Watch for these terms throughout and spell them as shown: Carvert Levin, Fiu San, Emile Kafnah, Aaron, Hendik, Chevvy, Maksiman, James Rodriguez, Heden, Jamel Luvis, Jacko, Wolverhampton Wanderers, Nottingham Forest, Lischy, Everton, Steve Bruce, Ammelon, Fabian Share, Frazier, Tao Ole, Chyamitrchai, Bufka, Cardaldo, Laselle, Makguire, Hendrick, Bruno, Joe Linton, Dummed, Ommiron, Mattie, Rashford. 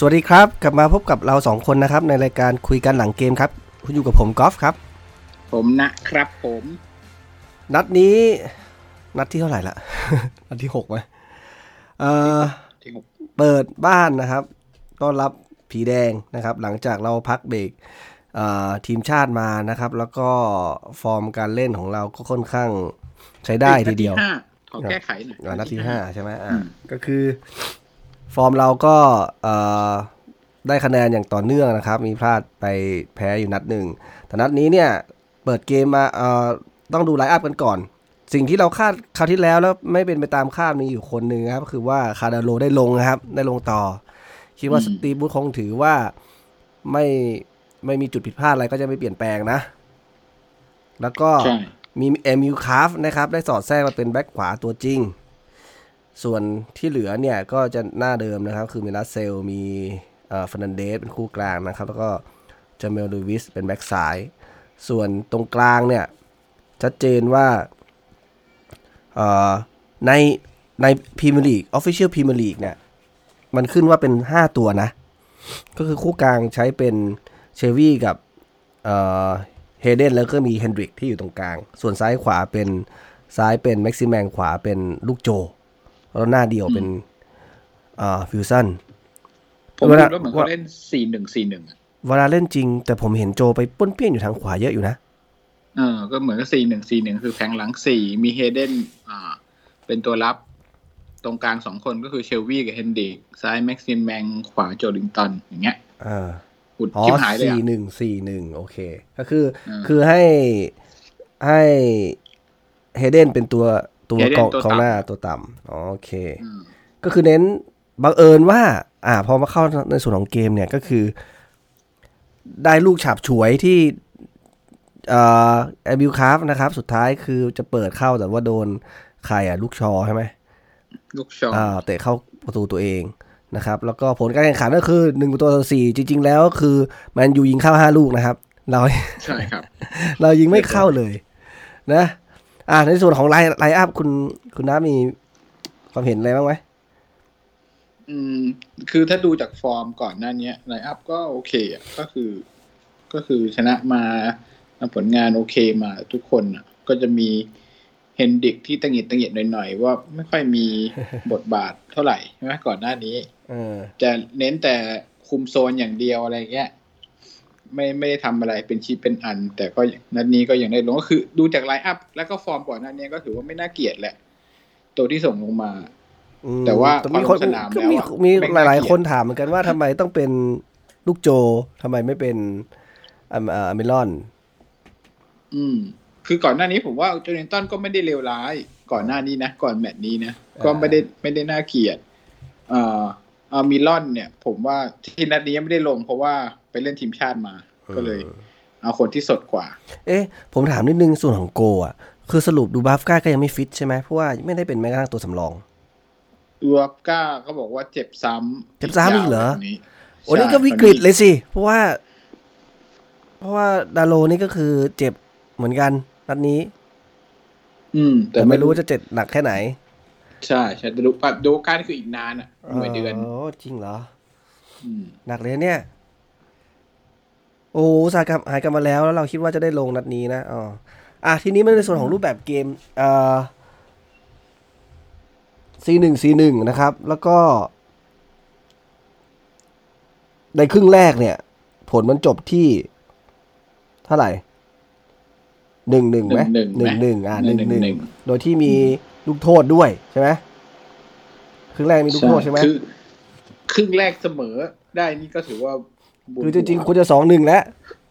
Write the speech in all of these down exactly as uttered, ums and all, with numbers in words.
สวัสดีครับกลับมาพบกับเราสองคนนะครับในรายการคุยกันหลังเกมครับคุณอยู่กับผมกอล์ฟครับผมนะครับผมนัดนี้นัดที่เท่าไหร่ละ นัดที่หกไหมเอ่อเปิดบ้านนะครับต้อนรับผีแดงนะครับหลังจากเราพักเบรกทีมชาติมานะครับแล้วก็ฟอร์มการเล่นของเราก็ค่อนข้างใช้ได้ทีเดียวขอแก้ไขหน่อยนัดที่ห้าใช่ไหมอ่าก็คือฟอร์มเราก็ได้คะแนนอย่างต่อเนื่องนะครับมีพลาดไปแพ้อยู่นัดหนึ่งแต่นัดนี้เนี่ยเปิดเกมมาต้องดูไลน์อัพกันก่อนสิ่งที่เราคาดคราวที่แล้วแล้วไม่เป็นไปตามคาดมีอยู่คนหนึ่งครับคือว่าคาร์ดาโลได้ลงนะครับได้ลงต่อคิดว่าสตีฟบูธคงถือว่าไม่ไม่มีจุดผิดพลาดอะไรก็จะไม่เปลี่ยนแปลงนะแล้วก็มีเอมิลคาฟนะครับได้สอดแทรกมาเป็นแบ็คขวาตัวจริงส่วนที่เหลือเนี่ยก็จะหน้าเดิมนะครับคือมีลาเซลมีเอ่อเฟอร์นันเดสเป็นคู่กลางนะครับแล้วก็จาเมลลูวิสเป็นแบ็คซ้ายส่วนตรงกลางเนี่ยชัดเจนว่าเอ่อในในพรีเมียร์ลีก Official Premier League เนี่ยมันขึ้นว่าเป็นห้าตัวนะก็คือคู่กลางใช้เป็นเชวี่กับเอ่อเฮเดนแล้วก็มีเฮนดริกที่อยู่ตรงกลางส่วนซ้ายขวาเป็นซ้ายเป็นแม็กซิแมนขวาเป็นลูกโจแล้วหน้าเดียวเป็นอ่าฟิวซันผมคิดว่าเหมือนเขาเล่น สี่หนึ่งสี่หนึ่ง เวลาเล่นจริงแต่ผมเห็นโจไปป้วนเปี้ยนอยู่ทางขวาเยอะอยู่นะเออก็เหมือนกับ สี่หนึ่งสี่หนึ่ง คือแผงหลังสี่มีเฮเดนอ่าเป็นตัวรับตรงกลางสองคนก็คือเชลวี่กับเฮนดิกซ้ายแม็กซิมแมงขวาโจลิงตันอย่างเงี้ยเอออุดชิบหายเลยอ่ะสี่หนึ่งสี่หนึ่งโอเคก็คือคือให้ให้เฮเดนเป็นตัวตัวกองกองหน้าตัวต่ำโอเคก็คือเน้นบังเอิญว่าอ่าพอมาเข้าในส่วนของเกมเนี่ยก็คือได้ลูกฉาบฉวยที่เอ่อไอบิลคาฟนะครับสุดท้ายคือจะเปิดเข้าแต่ว่าโดนใครอ่ะลูกชอใช่ไหมลูกชออ่าเตะเข้าประตูตัวเองนะครับแล้วก็ผลการแข่งขันก็คือหนึ่งประตูต่อสี่จริงๆแล้วคือแมนยูยิงเข้าห้าลูกนะครับเราใช่ครับ เรายิงไม่เข้าเลยนะอ่าในส่วนของไลน์ไลน์อัพคุณคุณน้ามีความเห็นอะไรบ้างไหมอืมคือถ้าดูจากฟอร์มก่อนหน้านี้ไลน์อัพก็โอเคอ่ะก็คือก็คือชนะมาผลงานโอเคมาทุกคนอ่ะก็จะมีเฮนดิกที่ตังหิดตังหิดหน่อยๆว่าไม่ค่อยมีบทบาทเท่าไหร่ใช่ไหมก่อนหน้านี้จะเน้นแต่คุมโซนอย่างเดียวอะไรเงี้ยไม่ไม่ได้ทำอะไรเป็นชีพเป็นอันแต่ก็นัดนี้ก็อย่างได้ลงก็คือดูจากไลน์อัพแล้วก็ฟอร์มก่อนหน้านี้ก็ถือว่าไม่น่าเกลียดแหละตัวที่ส่งลงมาแต่ว่ามีคนสนามแล้วมีหลายๆคนถามเหมือนกันว่าทำไมต้องเป็นลูกโจทำไมไม่เป็นอเมลอนอืมคือก่อนหน้านี้ผมว่าโจลินตันก็ไม่ได้เลวร้ายก่อนหน้านี้นะก่อนแมตช์นี้นะก็ไม่ได้ไม่ได้น่าเกลียดอ่าอเมลอนเนี่ยผมว่าที่นัดนี้ยังไม่ได้ลงเพราะว่าไปเล่นทีมชาติมาก็เลยเอาคนที่สดกว่าเอ๊ะผมถามนิดนึงส่วนของโกอ่ะคือสรุปดูบาฟก้าก็ยังไม่ฟิตใช่ไหมเพราะว่าไม่ได้เป็นแม้กระทั่งตัวสำรองดูบาฟก้าเขาบอกว่าเจ็บซ้ำเจ็บซ้ำอีกเหรอโอ้นี่ก็วิกฤตเลยสิเพราะว่าเพราะว่าดาโลนี่ก็คือเจ็บเหมือนกันนัดนี้อืมแต่ไม่รู้ว่าจะเจ็บหนักแค่ไหนใช่ใช่ดูปัดดูการคืออีกนานอ่ะหน่วยเดือนโอ้จริงเหรอหนักเลยเนี่ยโอ้สายกลับหายกลับมาแล้วแล้วเราคิดว่าจะได้ลงนัดนี้นะอ๋ออ่ะทีนี้มันในส่วนของรูปแบบเกมเอ่อ สี่หนึ่งสี่หนึ่ง นะครับแล้วก็ในครึ่งแรกเนี่ยผลมันจบที่เท่าไหร่ หนึ่งหนึ่ง มั้ย หนึ่งหนึ่ง อ่ะ หนึ่งหนึ่ง โดยที่มีลูกโทษด้วยใช่มั้ยครึ่งแรกมีลูกโทษใช่มั้ยคือครึ่งแรกเสมอได้นี่ก็ถือว่าคือจริงๆควรจะ สองหนึ่ง แล้ว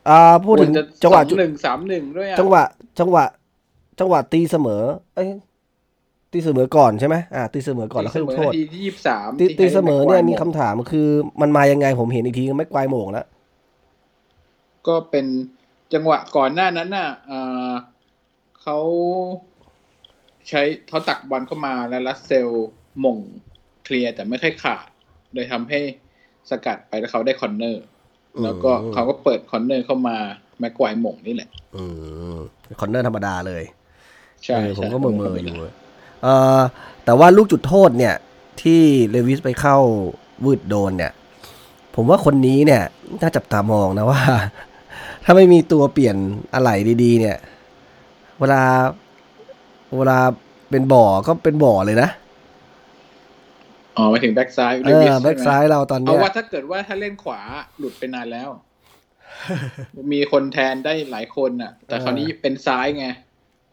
อ่าพูดถึงจังหวะ สองหนึ่ง สามหนึ่ง ด้วยอ่ะจังหวะจังหวะจังหวะตีเสมอเอ้ยตีเสมอก่อนใช่มั้ยอ่าตีเสมอก่อนแล้วค่อยลงโทษที่ยี่สิบสามที่ตีเสมอเนี่ยมีคำถามคือมันมายังไงผมเห็นอีกทีไม่กวายโหม่งแล้วก็เป็นจังหวะก่อนหน้านั้นน่ะเอ่อเค้าใช้เค้าตักบอลเข้ามาแล้วลัสเซลหม่งเคลียร์แต่ไม่ค่อยขาดโดยทำให้สกัดไปแล้วเขาได้คอร์เนอร์แล้วก็เขาก็เปิดคอนเนอร์เข้ามาแม็กไกวร์หม่งนี่แหละอืมคอนเนอร์ธรรมดาเลยใช่ผมก็เมื่อยๆอยู่เอ่อแต่ว่าลูกจุดโทษเนี่ยที่เลวิสไปเข้าวืดโดนเนี่ย ผมว่าคนนี้เนี่ยน่าจับตามองนะว่าถ้าไม่มีตัวเปลี่ยนอะไหล่ดีๆเนี่ยเวลาเวลาเป็นบ่อก็เป็นบ่อเลยนะอ๋อมาถึงแบ็กซ้ายเออแบ็กซ้ายเราตอนนี้เอาว่าถ้าเกิดว่าถ้าเล่นขวาหลุดไปนานแล้วมีคนแทนได้หลายคนอ่ะแต่คราวนี้เป็นซ้ายไง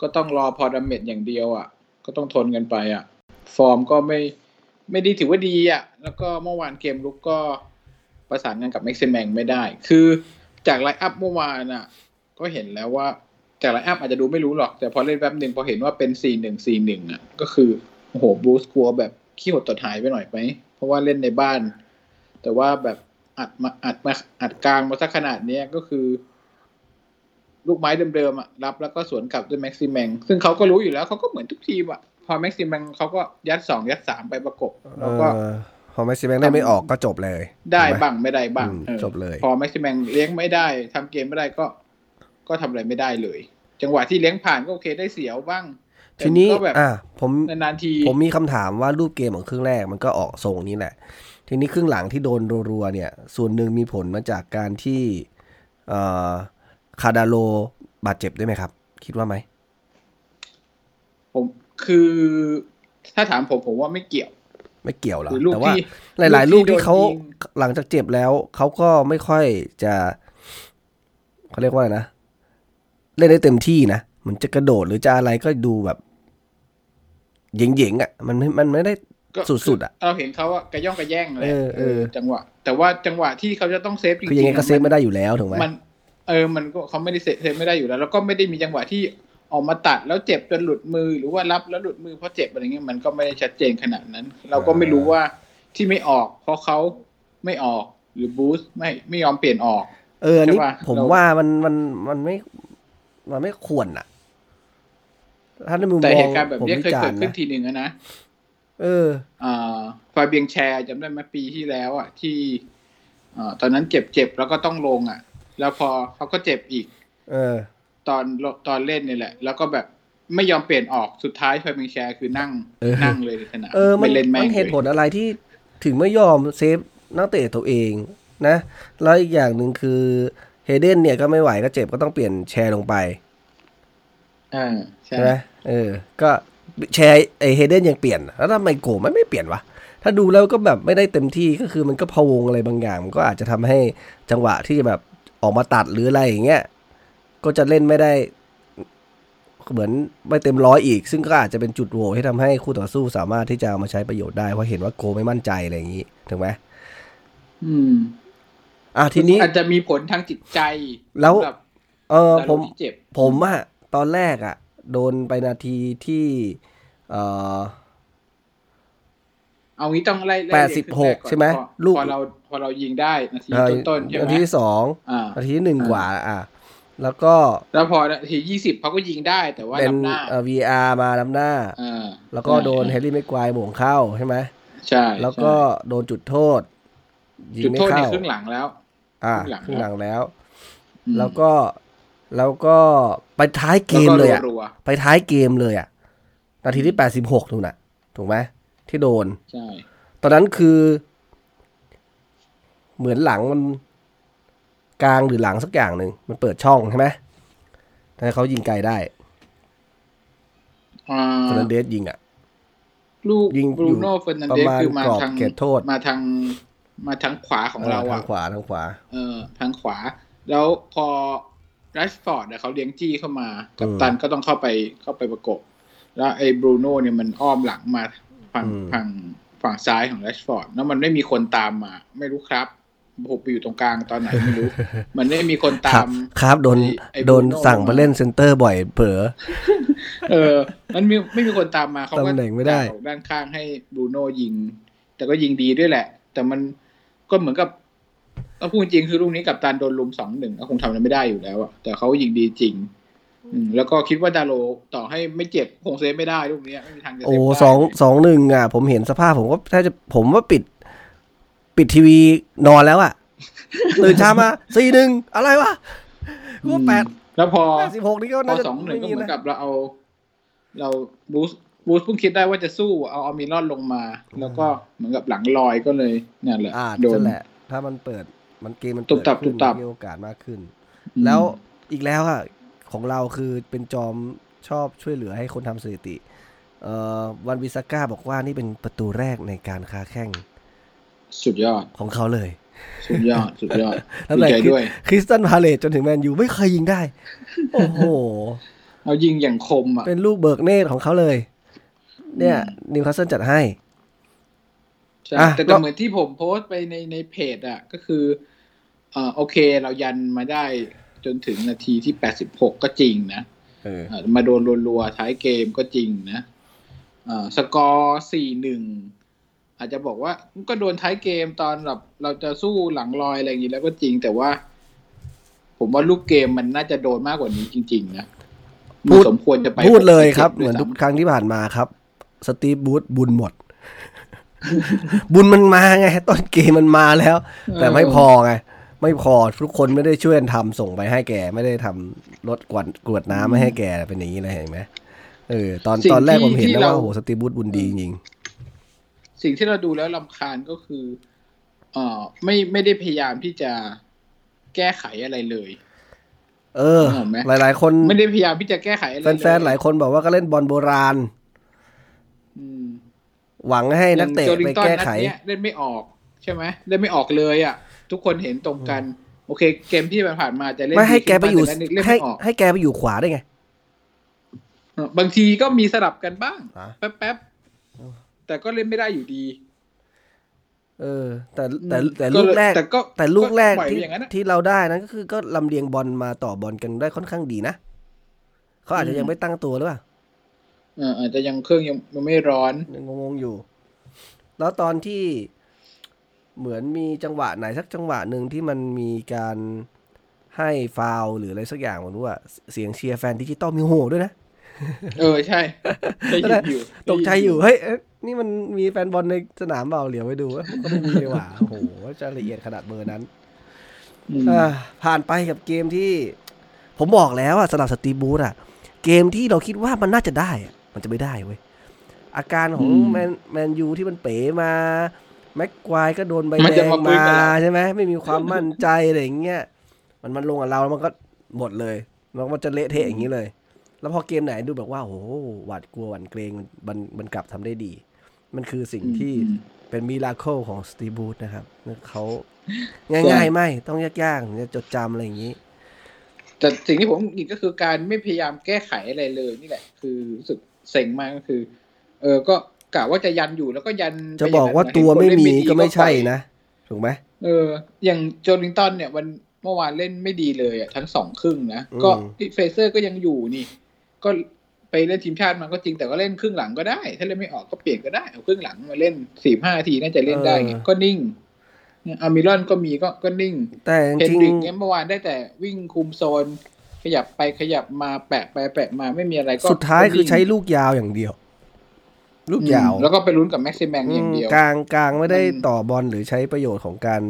ก็ต้องรอพอดาเมจอย่างเดียวอ่ะก็ต้องทนกันไปอ่ะฟอร์มก็ไม่ไม่ดีถือว่าดีอ่ะแล้วก็เมื่อวานเกมลุกก็ประสานงานกับแม็กซิมแมงไม่ได้คือจากไลน์อัพเมื่อวานอ่ะก็เห็นแล้วว่าจากไลน์อัพอาจจะดูไม่รู้หรอกแต่พอเล่นแป๊บนึงพอเห็นว่าเป็น สี่หนึ่งสี่หนึ่ง อ่ะก็คือโอ้โหบรูซกลัวแบบขี้หดตดหายไปหน่อยไหมเพราะว่าเล่นในบ้านแต่ว่าแบบอัดมาอัดมาอัดกลางมาสักขนาดนี้ก็คือลูกไม้เดิมๆอ่ะรับแล้วก็สวนกลับด้วยแม็กซิมแมงซึ่งเขาก็รู้อยู่แล้วเขาก็เหมือนทุกทีมอ่ะพอแม็กซิมแมงเขาก็ยัดสองยัดสามไปประกบแล้วก็พอแม็กซิมแมงได้ไม่ออกก็จบเลยได้บ้างไม่ได้บ้างจบเลยพอแม็กซิมแมงเลี้ยงไม่ได้ทำเกมไม่ได้ก็ก็ทำอะไรไม่ได้เลยจังหวะที่เลี้ยงผ่านก็โอเคได้เสียวบ้างทีนี้อ่ะผมนานๆทีผมมีคำถามว่ารูปเกมของครึ่งแรกมันก็ออกทรงนี้แหละทีนี้ครึ่งหลังที่โดนรัวๆเนี่ยส่วนหนึ่งมีผลมาจากการที่เอ่อคาดาโลบาดเจ็บได้ไหมครับคิดว่าไหมผมคือถ้าถามผมผมว่าไม่เกี่ยวไม่เกี่ยวหรอกแต่ว่าหลายๆลูกที่เขาหลังจากเจ็บแล้วเขาก็ไม่ค่อยจะเขาเรียกว่าอะไรนะเล่นได้เต็มที่นะมันจะกระโดดหรือจะอะไรก็ดูแบบเย่งๆอ่ะมันมันไม่ได้สุดๆอ่ะเราเห็นเขาอ่ะกระย่องกระแย่งเลยเออจังหวะแต่ว่าจังหวะที่เขาจะต้องเซฟจริงๆคือยังไงก็เซฟไม่ได้อยู่แล้วถูกไหมมันเออมันก็เขาไม่ได้เซฟไม่ได้อยู่แล้วแล้วก็ไม่ได้มีจังหวะที่ออกมาตัดแล้วเจ็บจนหลุดมือหรือว่ารับแล้วหลุดมือเพราะเจ็บอะไรเงี้ยมันก็ไม่ได้ชัดเจนขนาดนั้นเราก็ไม่รู้ว่าที่ไม่ออกเพราะเขาไม่ออกหรือบูสต์ไม่ไม่ยอมเปลี่ยนออกเออนี่ผมว่ามันมันมันไม่มันไม่ควรอ่ะถ้าในมุมมองแต่เหตุการณ์แบบนี้เคยเกิดขึ้นทีหนึ่งแล้วนะเอออ่าฟาเบียงแชร์จำได้ไหมปีที่แล้วอ่ะที่อ่าตอนนั้นเจ็บเจ็บแล้วก็ต้องลงอ่ะแล้วพอเขาก็เจ็บอีกเออตอนตอนเล่นนี่แหละแล้วก็แบบไม่ยอมเปลี่ยนออกสุดท้ายฟาเบียงแชร์คือนั่งนั่งเลยในสนามไม่เล่นแม่งมันเหตุผลอะไรที่ถึงไม่ยอมเซฟนักเตะตัวเองนะแล้วอีกอย่างหนึ่งคือเฮเดนเนี่ยก็ไม่ไหวก็เจ็บก็ต้องเปลี่ยนแชร์ลงไปอ่าใช่ไหมเออก็แชร์ไอเฮเดนยังเปลี่ยนแล้วทำไมโกไม่ไม่เปลี่ยนวะถ้าดูแล้วก็แบบไม่ได้เต็มที่ก็คือมันก็พะวงอะไรบางอย่างมันก็อาจจะทำให้จังหวะที่แบบออกมาตัดหรืออะไรอย่างเงี้ยก็จะเล่นไม่ได้เหมือนไม่เต็มร้อยอีกซึ่งก็อาจจะเป็นจุดโหว่ให้ทำให้คู่ต่อสู้สามารถที่จะเอามาใช้ประโยชน์ได้เพราะเห็นว่าโกไม่มั่นใจอะไรอย่างงี้ถูกไหมอืมอ่ะทีนี้อาจจะมีผลทางจิตใจแล้วเออผมผมอ่ะตอนแรกอ่ะโดนไปนาทีที่เออเอางี้ต้องไล่แปดสิบหกใช่ไหมลูกพอเราพอเรายิงได้นาทีต้นๆใช่ไหมนาทีที่สองนาทีที่หนึ่งกว่าอ่ะแล้วก็แล้วพอนาทียี่สิบเขาก็ยิงได้แต่ว่าล้ำหน้าเอ่อ วี อาร์ มาล้ำหน้าแล้วก็โดนแฮร์รี่แม็กควายหม่งเข้าใช่ไหมใช่แล้วก็โดนจุดโทษจุดโทษในครึ่งหลังแล้วอ่าครึ่งหลังแล้วแล้วก็แล้วก็ไปท้ายเกมเลยอ่ะไปท้ายเกมเลยอ่ะนาทีที่แปดสิบหกถูกน่ะถูกไหมที่โดนใช่ตอนนั้นคือเหมือนหลังมันกลางหรือหลังสักอย่างหนึ่งมันเปิดช่องใช่ไหมแต่เขายิงไกลได้เฟอร์นันเดสยิงอ่ะลูกยิงอยู่ประมาณกรอบเขตโทษมาทางมาทางขวาของเราอ่ะทางขวาทางขวาเออทางขวาแล้วพอแรชฟอร์ดเนี่ยเขาเลี้ยงจี้เข้ามากัปตันก็ต้องเข้าไปเข้าไปประกบแล้วไอ้บรูโน่เนี่ยมันอ้อมหลังมาฝั่งฝั่งฝั่งซ้ายของแรชฟอร์ดแล้วมันไม่มีคนตามมาไม่รู้ครับผมไปอยู่ตรงกลางตอนไหนไม่รู้มันไม่มีคนตามครับโดนโดนสั่งมาเล่นเซ็นเตอร์บ่อยเผลอเออมันไม่ไม่มีคนตามมาเขาก็ด้านข้างให้บรูโน่ยิงแต่ก็ยิงดีด้วยแหละแต่มันก็เหมือนกับถ้าพูดจริงคือลูกนี้กัปตันโดนลุม สองหนึ่ง ก็คงทำอะไรไม่ได้อยู่แล้วอ่ะแต่เขายิงดีจริงแล้วก็คิดว่าดาโลต่อให้ไม่เจ็บคงเซฟไม่ได้ลูกนี้ไม่มีทางจะเซฟได้โอ้ สอง สอง หนึ่ง อ่ะผมเห็นสภาพผมก็แทบจะผมว่าปิดปิดทีวีนอนแล้วอ่ะตื่นเช้ามา สี่หนึ่ง อะไรวะกูแปดแล้วพอห้าสิบหกนี่ก็น่าจะสองหนึ่งก็เหมือนกับเราเอาเราบูสบูสเพิ่งคิดได้ว่าจะสู้เอาออมิรอนลงมาแล้วก็เหมือนกับหลังลอยก็เลยนั่นแหละโดน ถ้ามันเปิดมันเกมมันเปิดขึ้นมีโอกาสมากขึ้นแล้วอีกแล้วอ่ะของเราคือเป็นจอมชอบช่วยเหลือให้คนทำสถิติเอ่อวันวิซาก้าบอกว่านี่เป็นประตูแรกในการค้าแข่งสุดยอดของเขาเลยสุดยอดสุดยอดดีใจด้วยคริสตัลพาเลซจนถึงแมนยูไม่เคยยิงได้โอ้โหเอายิงอย่างคมอ่ะเป็นลูกเบิกเนตของเขาเลยเนี่ยนิวคาสเซิลจัดให้แต่เหมือนที่ผมโพสต์ไปในในเพจอ่ะก็คือเอ่อโอเคเรายันมาได้จนถึงนาทีที่แปดสิบหกก็จริงนะมาโดนรัวๆท้ายเกมก็จริงนะสกอร์ สี่หนึ่ง อาจจะบอกว่าก็โดนท้ายเกมตอนแบบเราจะสู้หลังลอยอะไรอย่างนี้แล้วก็จริงแต่ว่าผมว่าลูกเกมมันน่าจะโดนมากกว่านี้จริงๆนะพูดสมควรจะไปพูดเลยครับเหมือนทุกครั้งที่ผ่านมาครับสตีฟบูธบุญหมด บุญมันมาไงต้นเกมมันมาแล้วแต่ไม่พอไงไม่พอทุกคนไม่ได้ช่วยทำส่งไปให้แกไม่ได้ทำรถกวดกวดน้ำไม่ให้แกเป็นอย่างนี้เลยเห็นไหมเออตอนตอนแรกผมเห็นแล้วว่าโอ้โหสตีฟบูธบุญดีจริงสิ่งที่เราดูแล้วรำคาญก็คือเอ่อไม่ไม่ได้พยายามที่จะแก้ไขอะไรเลยเออหลายๆคนไม่ได้พยายามที่จะแก้ไขอะไรแฟนๆหลายคนบอกว่าก็เล่นบอลโบราณหวังให้นักเตะไปแก้ไขเล่นไม่ออกใช่ไหมเล่นไม่ออกเลยอ่ะทุกคนเห็นตรงกันโอเคเกมที่ผ่านมาจะเล่นไม่ให้แกไปอยู่ให้ให้แกไปอยู่ขวาได้ไงบางทีก็มีสลับกันบ้างแป๊บๆแต่ก็เล่นไม่ได้อยู่ดีเออแต่แต่แต่ลูกแรกแต่ลูกแรกที่ที่เราได้นั้นก็คือก็ลำเลียงบอลมาต่อบอลกันได้ค่อนข้างดีนะเขาอาจจะยังไม่ตั้งตัวหรือเปล่าอาจจะยังเครื่องยังไม่ร้อนยังงงอยู่แล้วตอนที่เหมือนมีจังหวะไหนสักจังหวะหนึ่งที่มันมีการให้ฟาวล์หรืออะไรสักอย่างผมรู้ว่าเสียงเชียร์แฟนดิจิตอลมีโห่ด้วยนะเออใช่ตกใจอยู่เฮ้ยนี่มันมีแฟนบอลในสนามเปล่าเหลียวไปดูก็ไม่มีเลยว่ะโอ้โหจะละเอียดขนาดเบอร์นั้นผ่านไปกับเกมที่ผมบอกแล้วอ่ะสำหรับสตีบูธอ่ะเกมที่เราคิดว่ามันน่าจะได้มันจะไม่ได้เว้ยอาการของแมนแมนยูที่มันเป๋มาแม็กควายก็โดนใบแดงมาใช่ไหมไม่มีความมั่นใจอะไรอย่างเงี้ยมันมันลงกับเราแล้วมันก็หมดเลยแล้วมันจะเละเทะอย่างนี้เลยแล้วพอเกมไหนดูแบบว่าโอ้โหหวาดกลัวหวั่นเกรงมันมันกลับทำได้ดีมันคือสิ่งที่เป็นมิราเคิลของสตีฟ บูธนะครับเขาง่ายๆไม่ต้องยากๆถึงจะจดจำอะไรอย่างนี้แต่สิ่งที่ผมคิดก็คือการไม่พยายามแก้ไขอะไรเลยนี่แหละคือรู้สึกเซ็งมากก็คือเออก็กะว่าจะยันอยู่แล้วก็ยันจะบอกว่าตัวไม่มีก็ไม่ใช่นะถูกไหมเอออย่างโจลิงตันเนี่ยวันเมื่อวานเล่นไม่ดีเลยอ่ะทั้งสองครึ่งนะก็เฟเซอร์ก็ยังอยู่นี่ก็ไปเล่นทีมชาติมันก็จริงแต่ก็เล่นครึ่งหลังก็ได้ถ้าเล่นไม่ออกก็เปลี่ยนก็ได้เอาครึ่งหลังมาเล่น สี่ห้า นาทีน่าจะเล่นได้ก็นิ่งอามิรอนก็มีก็ก็นิ่งแต่จริงเมื่อวานได้แต่วิ่งคุมโซนขยับไปขยับมาแปะไปแปะมาไม่มีอะไรก็สุดท้ายคือใช้ลูกยาวอย่างเดียวลูกยาวแล้วก็ไปลุ้นกับแม็กซิแมงอย่างเดียวกลางกลางไม่ได้ต่อบอลหรือใช้ประโยชน์ของการ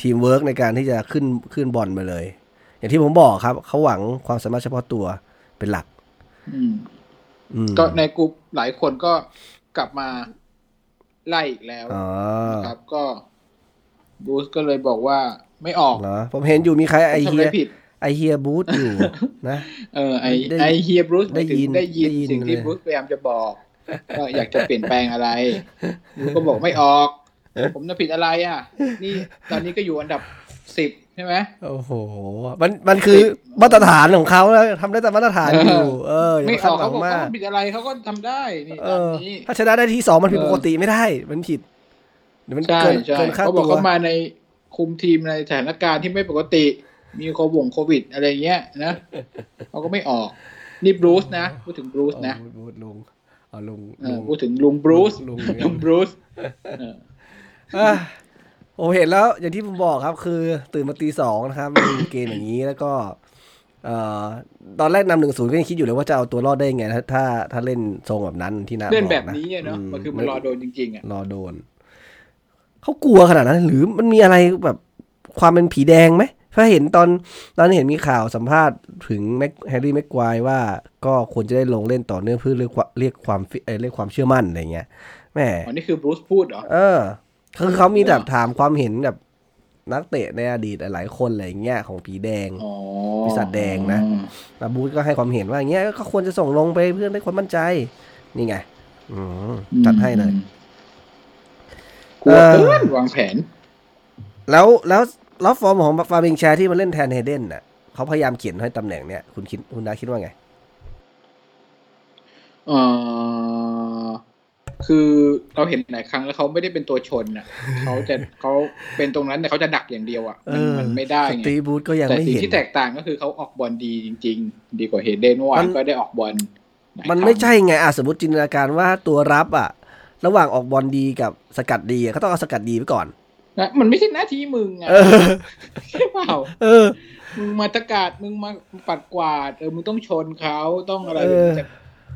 ทีมเวิร์กในการที่จะขึ้นขึ้นบอลมาเลยอย่างที่ผมบอกครับเขาหวังความสามารถเฉพาะตัวเป็นหลักก็ในกลุ่มหลายคนก็กลับมาไล่อีกแล้วนะครับก็บูธก็เลยบอกว่าไม่ออกนะผมเห็นอยู่มีใครไอเฮียไอเฮียบูธอยู่นะเออไอไอเฮียบูธได้ยินได้ยินสิ่งที่บูธพยายามจะบอกว่าอยากจะเปลี่ยนแปลงอะไรบูธก็บอกไม่ออกผมจะผิดอะไรอ่ะนี่ตอนนี้ก็อยู่อันดับสิบใช่ไหมโอ้โหมันมันคือมาตรฐานของเขาแล้วทำได้แต่มาตรฐานอยู่เออไม่ออกเขาบอกว่าผิดอะไรเขาก็ทำได้นี่ตอนนี้ถ้าชนะได้ที่สองมันผิดปกติไม่ได้มันผิดเดี๋ยวมันเกินเกินคาดตัวเขาบอกเขามาในคุมทีมในสถานการณ์ที่ไม่ปกติมีโควงโควิดอะไรเงี้ยนะเขาก็ไม่ออกนี่บรูซนะพูดถึงบรูซนะพูดลุงอ๋อลุงพูดถึงลุงบรูซลุงบรูซผมเห็นแล้วอย่างที่ผมบอกครับคือตื่นมาตีสองนะครับมีเกมอย่างนี้แล้วก็ตอนแรกนำหนึ่งศูนย์ก็ยังคิดอยู่เลยว่าจะเอาตัวรอดได้ไงถ้าถ้าเล่นทรงแบบนั้นที่น่าเล่นแบบนี้เนาะมันคือมันรอโดนจริงๆอ่ะรอโดนเขากลัวขนาดนั้นหรือมันมีอะไรแบบความเป็นผีแดงไหมถ้าเห็นตอนตอนเห็นมีข่าวสัมภาษณ์ถึงแม็กแฮร์รี่แม็กควายว่าก็ควรจะได้ลงเล่นต่อเนื่องเพื่อเรียกความเรียกความเชื่อมั่นอะไรเงี้ยแม่อันนี้คือบรูซพูดเหรอเออ คือเขามีแบบถามความเห็นแบบนักเตะในอดีตหลายคนอะไรเงี้ยของผีแดงปีศาจแดงนะแต่บูธก็ให้ความเห็นว่าอย่างเงี้ยก็ควรจะส่งลงไปเพื่อให้คนมั่นใจนี่ไงจัดให้เลยวางแผนแล้วแล้วล็อบฟอร์มของฟาบิงแชร์ที่มันเล่นแทนเฮเดนน่ะเขาพยายามเขียนให้ตำแหน่งเนี้ยคุณคิดคุณน้าคิดว่าไงเออคือเราเห็นหลายครั้งแล้วเขาไม่ได้เป็นตัวชนอ่ะ เขาจะเขาเป็นตรงนั้นแต่เขาจะดักอย่างเดียวอ่ะ มัน, มันไม่ได้ไงตีบูธก็ยังไม่เห็นแต่สิ่งที่แตกต่างก็คือเขาออกบอลดีจริงๆดีกว่าเฮเดนว่าก็ได้ออกบอลมันไม่ใช่ไงอ่ะสมมติจินตนาการว่าตัวรับอ่ะระหว่างออกบอลดีกับสกัดดีเขาต้องเอาสกัดดีไว้ก่อนนะมันไม่ใช่หน้าที่มึงอ่ะใช่เปล่าเออมึงมาตะกาดมึงมาปัดกวาดเออมึงต้องชนเขาต้องอะไรจะ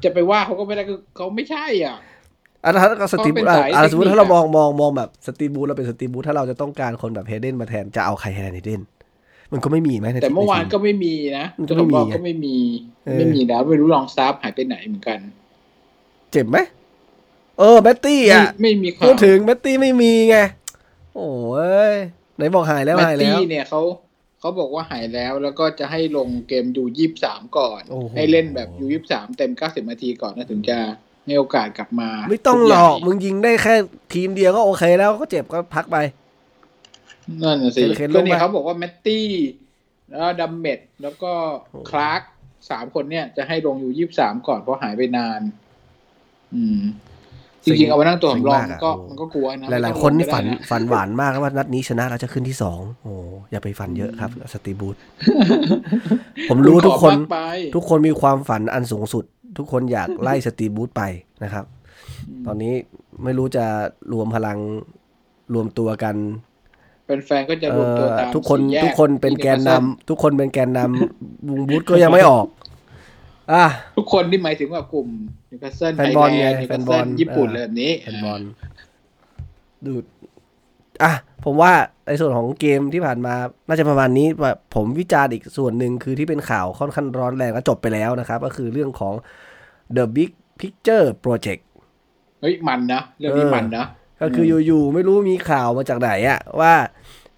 จะไปว่าเขาก็ไม่ได้คือเขาไม่ใช่อ่ะอ่ะถ้าสตีบูธอ่ะสมมุติถ้าเรามองมองมองแบบสตีบูธเราเป็นสตีบูธถ้าเราจะต้องการคนแบบเฮเดนมาแทนจะเอาใครแทนเฮเดนมันก็ไม่มีไหมแต่เมื่อวานก็ไม่มีนะก็ไม่มีก็ไม่มีไม่มีแล้วไม่รู้ลองซับหายไปไหนเหมือนกันเจ็บไหมเออแบตตี้อ่ะไม่มีพูดถึงแบตตี้ไม่มีไงโอ้ยไหนบอกหายแล้วหายแล้วแบตตี้เนี่ยเขาเขาบอกว่าหายแล้วแล้วก็จะให้ลงเกมยูยี่สิบสามก่อนให้เล่นแบบยูยี่สิบสามเต็มเก้าสิบนาทีก่อนนะถึงจะให้โอกาสกลับมาไม่ต้องหรอกมึงยิงได้แค่ทีมเดียวก็โอเคแล้วก็เจ็บก็พักไปนั่นสิก็นี่เขาบอกว่าแมตตี้แล้วดัมเมดแล้วก็คลาร์กสามคนเนี่ยจะให้ลงยูยี่สิบสามก่อนเพราะหายไปนานอืมจริงๆเอาไว้นั่งตัวผมลองก็มันก็กลัวนะหลายๆคนนี่ฝันฝันหวานมากว่านัดนี้ชนะแล้วจะขึ้นที่สองโอ้อย่าไปฝันเยอะครับสตีบูธผมรู้ทุกคนทุกคนมีความฝันอันสูงสุดทุกคนอยากไล่สตีบูธไปนะครับตอนนี้ไม่รู้จะรวมพลังรวมตัวกันเป็นแฟนก็จะรวมตัวตามทุกคนทุกคนเป็นแกนนำทุกคนเป็นแกนนำวงบูธก็ยังไม่ออกอ่ะทุกคนที่หมายถึงว่ากลุ่มนิวคาสเซิลไทยแลนด์นิวคาสเซิลญี่ปุ่นเลยแบบนี้แฟนบอลดูดอ่ะผมว่าในส่วนของเกมที่ผ่านมาน่าจะประมาณนี้ผมวิจารณ์อีกส่วนหนึ่งคือที่เป็นข่าวค่อนข้างร้อนแรงและจบไปแล้วนะครับก็คือเรื่องของ The Big Picture Project เฮ้ยมันนะเรื่องนี้มันนะก็คืออยู่ๆไม่รู้มีข่าวมาจากไหนอ่ะว่า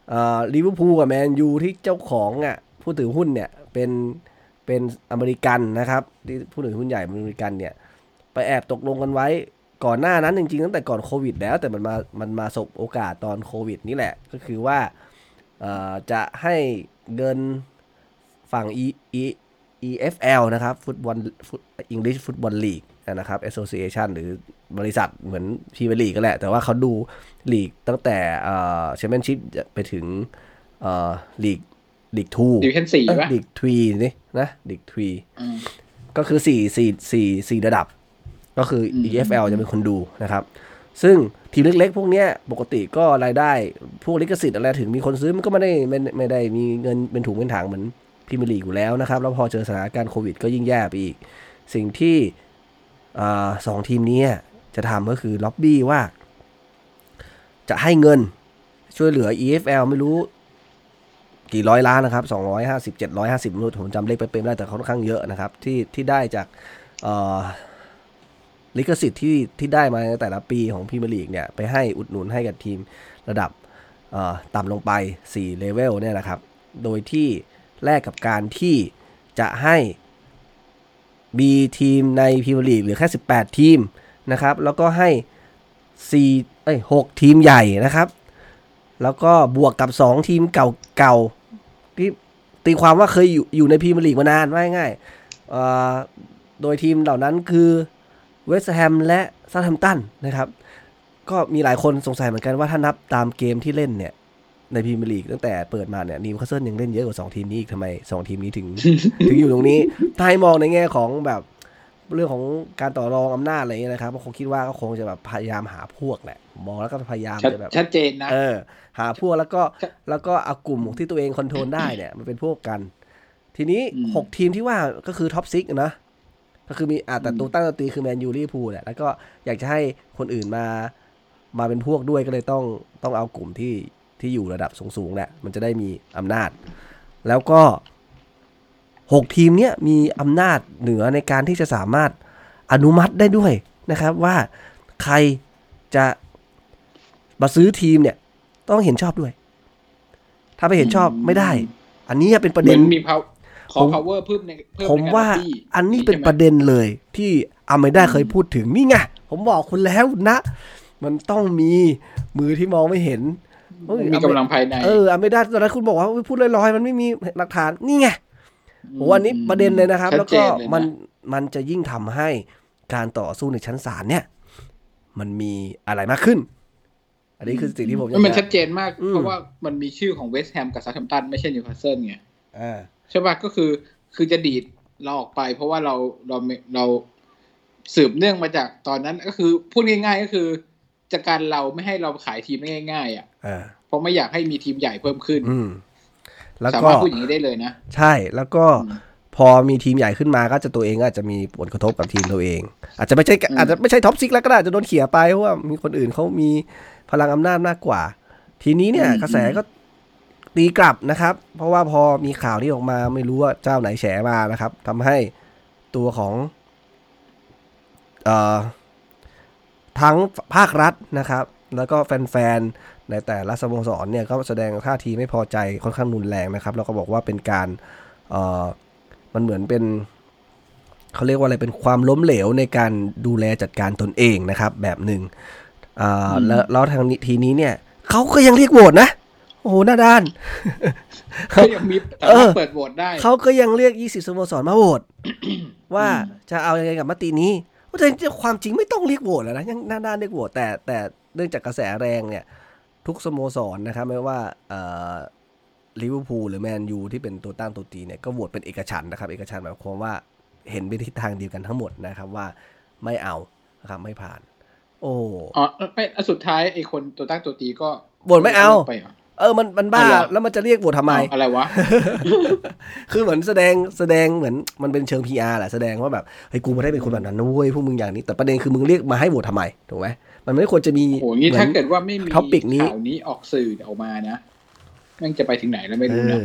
เอ่อลิเวอร์พูลกับแมนยูที่เจ้าของอ่ะผู้ถือหุ้นเนี่ยเป็นเป็นอเมริกันนะครับที่ผู้ถือหุ้นใหญ่อเมริกันเนี่ยไปแอบตกลงกันไว้ก่อนหน้านั้นจริงๆตั้งแต่ก่อนโควิดแล้วแต่มันมามันมาสบโอกาสตอนโควิดนี่แหละก็คือว่าเอ่อจะให้เงินฝั่ง E Eอี เอฟ แอล นะครับฟุตบอล English Football League นะครับ Association หรือบริษัทเหมือน Premier League ก็แหละแต่ว่าเขาดูลีกตั้งแต่เอ่อ Championship ไปถึงเอ่อลีกลีกสอง Division สี่ป่ะลีกสามนี่นะลีกสามอืมก็คือสี่ สี่ สี่ สี่ระดับก็คือ อี เอฟ แอล จะเป็นคนดูนะครับซึ่งทีมเล็กๆพวกเนี้ยปกติก็รายได้พวกลิขสิทธิ์อะไรถึงมีคนซื้อมันก็ไม่ได้ไม่ไม่ได้มีเงินเป็นถุงเป็นถังเหมือนพรีเมียร์ลีกอยู่แล้วนะครับแล้วพอเจอสถานการณ์โควิดก็ยิ่งแย่ไปอีกสิ่งที่อ่าสองทีมนี้จะทำก็คือล็อบบี้ว่าจะให้เงินช่วยเหลือ อี เอฟ แอล ไม่รู้กี่ร้อยล้านนะครับสองร้อยห้าสิบ เจ็ดร้อยห้าสิบมนุษย์ผมจำเลขไปเป็นได้แต่ค่อนข้างเยอะนะครับที่ที่ได้จากอ่าลิขสิทธิ์ที่ที่ได้มาแต่ละปีของพรีเมียร์ลีกเนี่ยไปให้อุดหนุนให้กับทีมระดับอ่าต่ำลงไปสี่เลเวลเนี่ยนะครับโดยที่แลกกับการที่จะให้มีทีมในพรีเมียร์ลีกเหลือแค่สิบแปดทีมนะครับแล้วก็ให้สี่เอ้ยหกทีมใหญ่นะครับแล้วก็บวกกับสองทีมเก่าๆที่ตีความว่าเคยอยู่อยู่ในพรีเมียร์ลีกมานานว่าง่ายเอ่อโดยทีมเหล่านั้นคือเวสต์แฮมและซัลแฮมป์ตันนะครับก็มีหลายคนสงสัยเหมือนกันว่าถ้านับตามเกมที่เล่นเนี่ยในพรีเมียร์ลีกตั้งแต่เปิดมาเนี่ยนิวคาสเซิลยังเล่นเยอะกว่าสองทีมนี้อีกทำไมสองทีมนี้ถึง ถึงอยู่ตรงนี้ถ้าให้มองในแง่ของแบบเรื่องของการต่อรองอำนาจอะไรอย่างเงี้ยนะครับก็คงคิดว่าก็คงจะแบบพยายามหาพวกแหละมองแล้วก็พยายามจะแบบชัดเจนนะเออหาพวกแล้วก็แล้วก็เอากลุ่มที่ตัวเองคอนโทรลได้เนี่ยมันเป็นพวกกันทีนี้หกทีมที่ว่าก็คือท็อปซิกซ์นะก็คือมีอ่ะแต่ตัวตั้งตัวตีคือแมนยูลิเวอร์พูลแหละแล้วก็อยากจะให้คนอื่นมามาเป็นพวกด้วยก็เลยต้องต้องเอากลุ่มที่ที่อยู่ระดับสูงๆแหละมันจะได้มีอำนาจแล้วก็หกทีมเนี้ยมีอำนาจเหนือในการที่จะสามารถอนุมัติได้ด้วยนะครับว่าใครจะ มาซื้อทีมเนี่ยต้องเห็นชอบด้วยถ้าไปเห็นชอบไม่ได้อันนี้เป็นประเด็นมี power ขอ power เพิ่มในเพิ่มในผมว่าอันนี้เป็นประเด็นเลยที่อาไม่ได้เคยพูดถึงนี่ไงผมบอกคุณแล้วนะมันต้องมีมือที่มองไม่เห็นมีกำลังภายในเอออาไม่ได้ตอนนั้นคุณบอกว่าพูดลอยๆมันไม่มีหลักฐานนี่ไงผมว่านี้ประเด็นเลยนะครับแล้วก็มันมันจะยิ่งทำให้การต่อสู้ในชั้นศาลเนี่ยมันมีอะไรมากขึ้นอันนี้คือสิ่งที่ผมอยากมันชัดเจนมากเพราะว่ามันมีชื่อของเวสต์แฮมกับซัลแธมป์ตันไม่ใช่นิวคาสเซิลไงอ่าใช่ป่ะก็คือคือจะดีดเราออกไปเพราะว่าเราเราเราสืบเนื่องมาจากตอนนั้นก็คือพูดง่ายๆก็คือจะการเราไม่ให้เราขายทีมง่ายๆอ่ะเพราะไม่อยากให้มีทีมใหญ่เพิ่มขึ้นสามารถพูดอย่างนี้ได้เลยนะใช่แล้วก็พอมีทีมใหญ่ขึ้นมาก็จะตัวเองอาจจะมีผลกระทบกับทีมตัวเองอาจจะไม่ใช่อาจจะไม่ใช่ท็อปซิกแล้วก็ได้จะโดนเขี่ยไปเพราะว่ามีคนอื่นเขามีพลังอำนาจมากกว่าทีนี้เนี่ยกระแสก็ตีกลับนะครับเพราะว่าพอมีข่าวนี้ออกมาไม่รู้ว่าเจ้าไหนแฉมานะครับทำให้ตัวของเอ่อทั้งภาครัฐนะครับแล้วก็แฟนๆในแต่ละสโมสรเนี่ยก็แสดงท่าทีไม่พอใจค่อนข้างรุนแรงนะครับแล้วก็บอกว่าเป็นการเอ่อมันเหมือนเป็นเขาเรียกว่าอะไรเป็นความล้มเหลวในการดูแลจัดการตนเองนะครับแบบหนึ่งอ่าแล้วแล้วทางทีนี้เนี่ยเขาก็ยังเรียกโหวตนะโอ้โหหน้าด้านเขายังมีเปิดโหวตได้เขาก็ยังเรียกยี่สิบสโมสรมาโหวต ว่าจะเอายังไงกับมตินี้เพราะฉะนั้นความจริงไม่ต้องเรียกโหวตแล้วนะยังหน้าด้านเรียกโหวตแต่แต่เนื่องจากกระแสแรงเนี่ยทุกสโมสรนะครับไม่ว่าลิเวอร์พูลหรือแมนยูที่เป็นตัวตั้งตัวตีเนี่ยก็โหวตเป็นเอกฉันท์นะครับเอกฉันท์หมายความว่าเห็นไปทิศทางเดียวกันทั้งหมดนะครับว่าไม่เอานะครับไม่ผ่านโอ้อ๋อไม่สุดท้ายไอ้คนตัวตั้งตัวตีก็โหวตไม่เอาเออมันมันบ้าแล้วมันจะเรียกโหวตทำไมอะไรวะ คือเหมือนแสดงแสดงเหมือนมันเป็นเชิง พี อาร์ แหละแสดงว่าแบบเฮ้ยกูไม่ได้เป็นคนแบบนั้นนะเว้ยพวกมึงอย่างนี้แต่ประเด็นคือมึงเรียกมาให้โหวตทำไมถูกไหมมันไม่ควรจะมีโอ้ยถ้าเกิดว่าไม่มีท็อปิกนี้ข่าวนี้ออกสื่อออกมานะมันจะไปถึงไหนแล้วไม่รู้นะ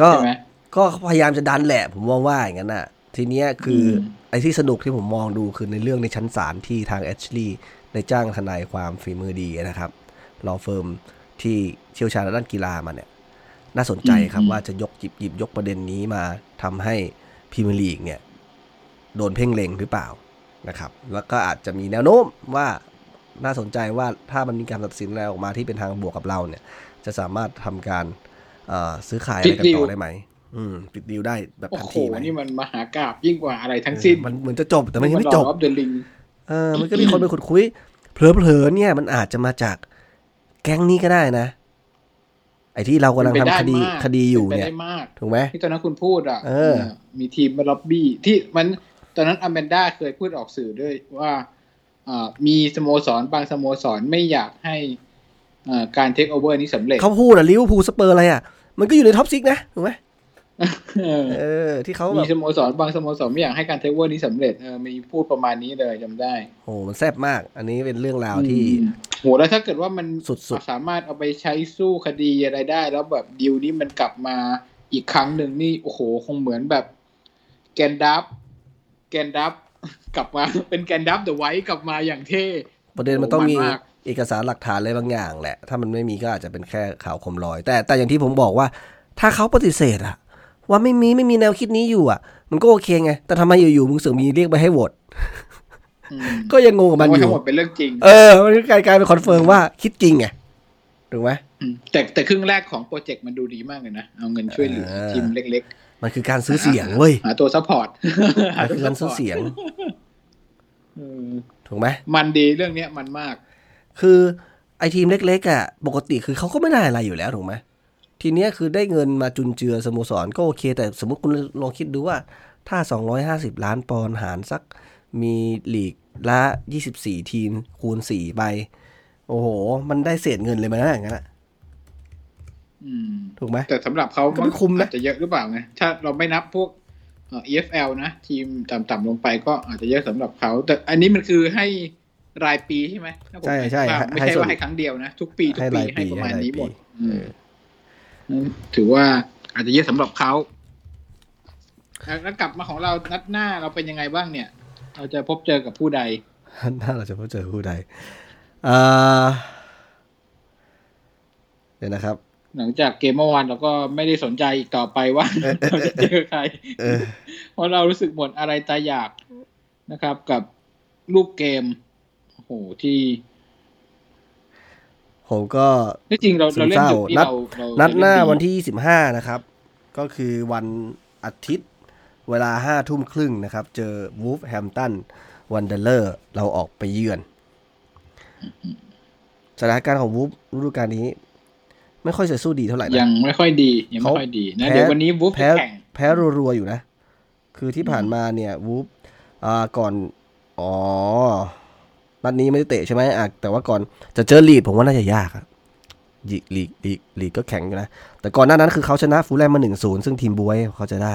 ก็ก็พยายามจะดันแหละผมว่าว่าอย่างนั้นน่ะทีเนี้ยคือไอ้ที่สนุกที่ผมมองดูคือในเรื่องในชั้นศาลที่ทางแอชลีย์ได้จ้างทนายความฝีมือดีนะครับลอเฟิร์มที่เชี่ยวชาญด้านกีฬามาเนี่ยน่าสนใจครับว่าจะยกหยิบหยิบยกประเด็นนี้มาทำให้พรีเมียร์ลีกเนี่ยโดนเพ่งเล็งหรือเปล่านะครับแล้วก็อาจจะมีแนวโน้มว่าน่าสนใจว่าถ้ามันมีการตัดสินอะไรออกมาที่เป็นทางบวกกับเราเนี่ยจะสามารถทำการซื้อขายอะไรกันต่อได้ไหมปิดดีลได้แบบทันทีไหมนี่มันมหากาพย์ยิ่งกว่าอะไรทั้งสิ้นมันเหมือนจะจบแต่มันยังไม่จบเออมันก็มีคนไปขุดคุยเผลอๆเนี่ยมันอาจจะมาจากแก๊งนี้ก็ได้นะไอ้ที่เรากำลังทำคดีคดีอยู่เนี่ยถูกไหมที่ตอนนั้นคุณพูดอ่ะมีทีมมาล็อบบี้ที่มันตอนนั้นอแมนด้าเคยพูดออกสื่อด้วยว่ามีสโมสรบางสโมสรไม่อยากให้การเทคโอเวอร์นี้สำเร็จเขาพูดอะลิเวอร์พูลสเปอร์อะไรอะมันก็อยู่ในท็อปซิกนะถูกไหมเออที่เขามีสโมสรบางสโมสรไม่อยากให้การเทคโอเวอร์นี้สำเร็จเออมีพูดประมาณนี้เลยจำได้โอ้มันแซ่บมากอันนี้เป็นเรื่องราวที่โหแล้วถ้าเกิดว่ามันสามารถเอาไปใช้สู้คดีอะไรได้แล้วแบบดีลนี้มันกลับมาอีกครั้งหนึ่งนี่โอ้โหคงเหมือนแบบแกนดับแกนดับกลับมาเป็นแกนดับเดอะไวท์กลับมาอย่างเท่ประเด็นมันต้องมีเอกสารหลักฐานอะไรบางอย่างแหละถ้ามันไม่มีก็อาจจะเป็นแค่ข่าวคมลอยแต่แต่อย่างที่ผมบอกว่าถ้าเขาปฏิเสธอะว่าไม่มีไม่มีแนวคิดนี้อยู่อะมันก็โอเคไงแต่ทำไมอยู่ๆมึงเสือกมีเรียกไปให้โหวตก็ยังงงกับมันอยู่ทั้งหมดเป็นเรื่องจริงเออมันกลายกลายเป็นคอนเฟิร์มว่าคิดจริงไงถูกไหมแต่แต่ครึ่งแรกของโปรเจกต์มันดูดีมากเลยนะเอาเงินช่วยเหลือทีมเล็กๆมันคือการซื้อเสียงเว้ยหาตัวซัพพอร์ตหาตัวซัพพอร์ตเสียงถูกไหมมันดีเรื่องนี้มันมากคือไอทีมเล็กๆอ่ะปกติคือเขาก็ไม่ได้อะไรอยู่แล้วถูกไหมทีเนี้ยคือได้เงินมาจุนเจือสโมสรก็โอเคแต่สมมติคุณลองคิดดูว่าถ้าสองร้อยห้าสิบล้านปอนด์หารสักมีลีกละยี่สิบสี่ทีมคูณสี่ไปโอ้โหมันได้เศษเงินเลยมั้ยอย่างงั้นน่ะอืมถูกมั้ยแต่สำหรับเขาก็ไม่คุ้มนะอาจจะเยอะหรือเปล่าไงถ้าเราไม่นับพวกเอ่อ อี เอฟ แอล นะทีมต่ำๆลงไปก็อาจจะเยอะสำหรับเขาแต่อันนี้มันคือให้รายปีใช่ไหมใช่ใช่ไม่ใช่ว่าให้ครั้งเดียวนะทุกปีทุกปีให้ประมาณนี้หมดถือว่าอาจจะเยอะสำหรับเขาแล้วกลับมาของเรานัดหน้าเราเป็นยังไงบ้างเนี่ยเราจะพบเจอกับผู้ใดนัดหน้าเราจะพบเจอผู้ใด เดี๋ยวนะครับหลังจากเกมเมื่อวานเราก็ไม่ได้สนใจอีกต่อไปว่าเราจะเจอใครเพราะเรารู้สึกหมดอะไรตายอยากนะครับกับรูปเกมโอ้โหที่ผมก็จริงเราเราเล่นอยู่ที่เรานัดหน้าวันที่ยี่สิบห้านะครับก็คือวันอาทิตย์เวลาห้าทุ่มครึ่งนะครับเจอวูฟแฮมตันวันเดอร์เลอร์เราออกไปเยือนสถานการณ์ของวูฟฤดูกาลนี้ไม่ค่อยจะสู้ดีเท่าไหร่นะยังไม่ค่อยดียังไม่ค่อยดีนะเดี๋ยววันนี้วูฟแข่งแพ้รัวๆอยู่นะคือที่ผ่านมาเนี่ยวูฟอ่าก่อนอ๋อนัดนี้ไม่ได้เตะใช่ไหมอ่ะแต่ว่าก่อนจะเจอลีดผมว่าน่าจะยากครับลีดลีดลีดก็แข็งอยู่นะแต่ก่อนหน้านั้นคือเขาชนะฟูลแลมมา หนึ่งศูนย์ ซึ่งทีมบวยเขาจะได้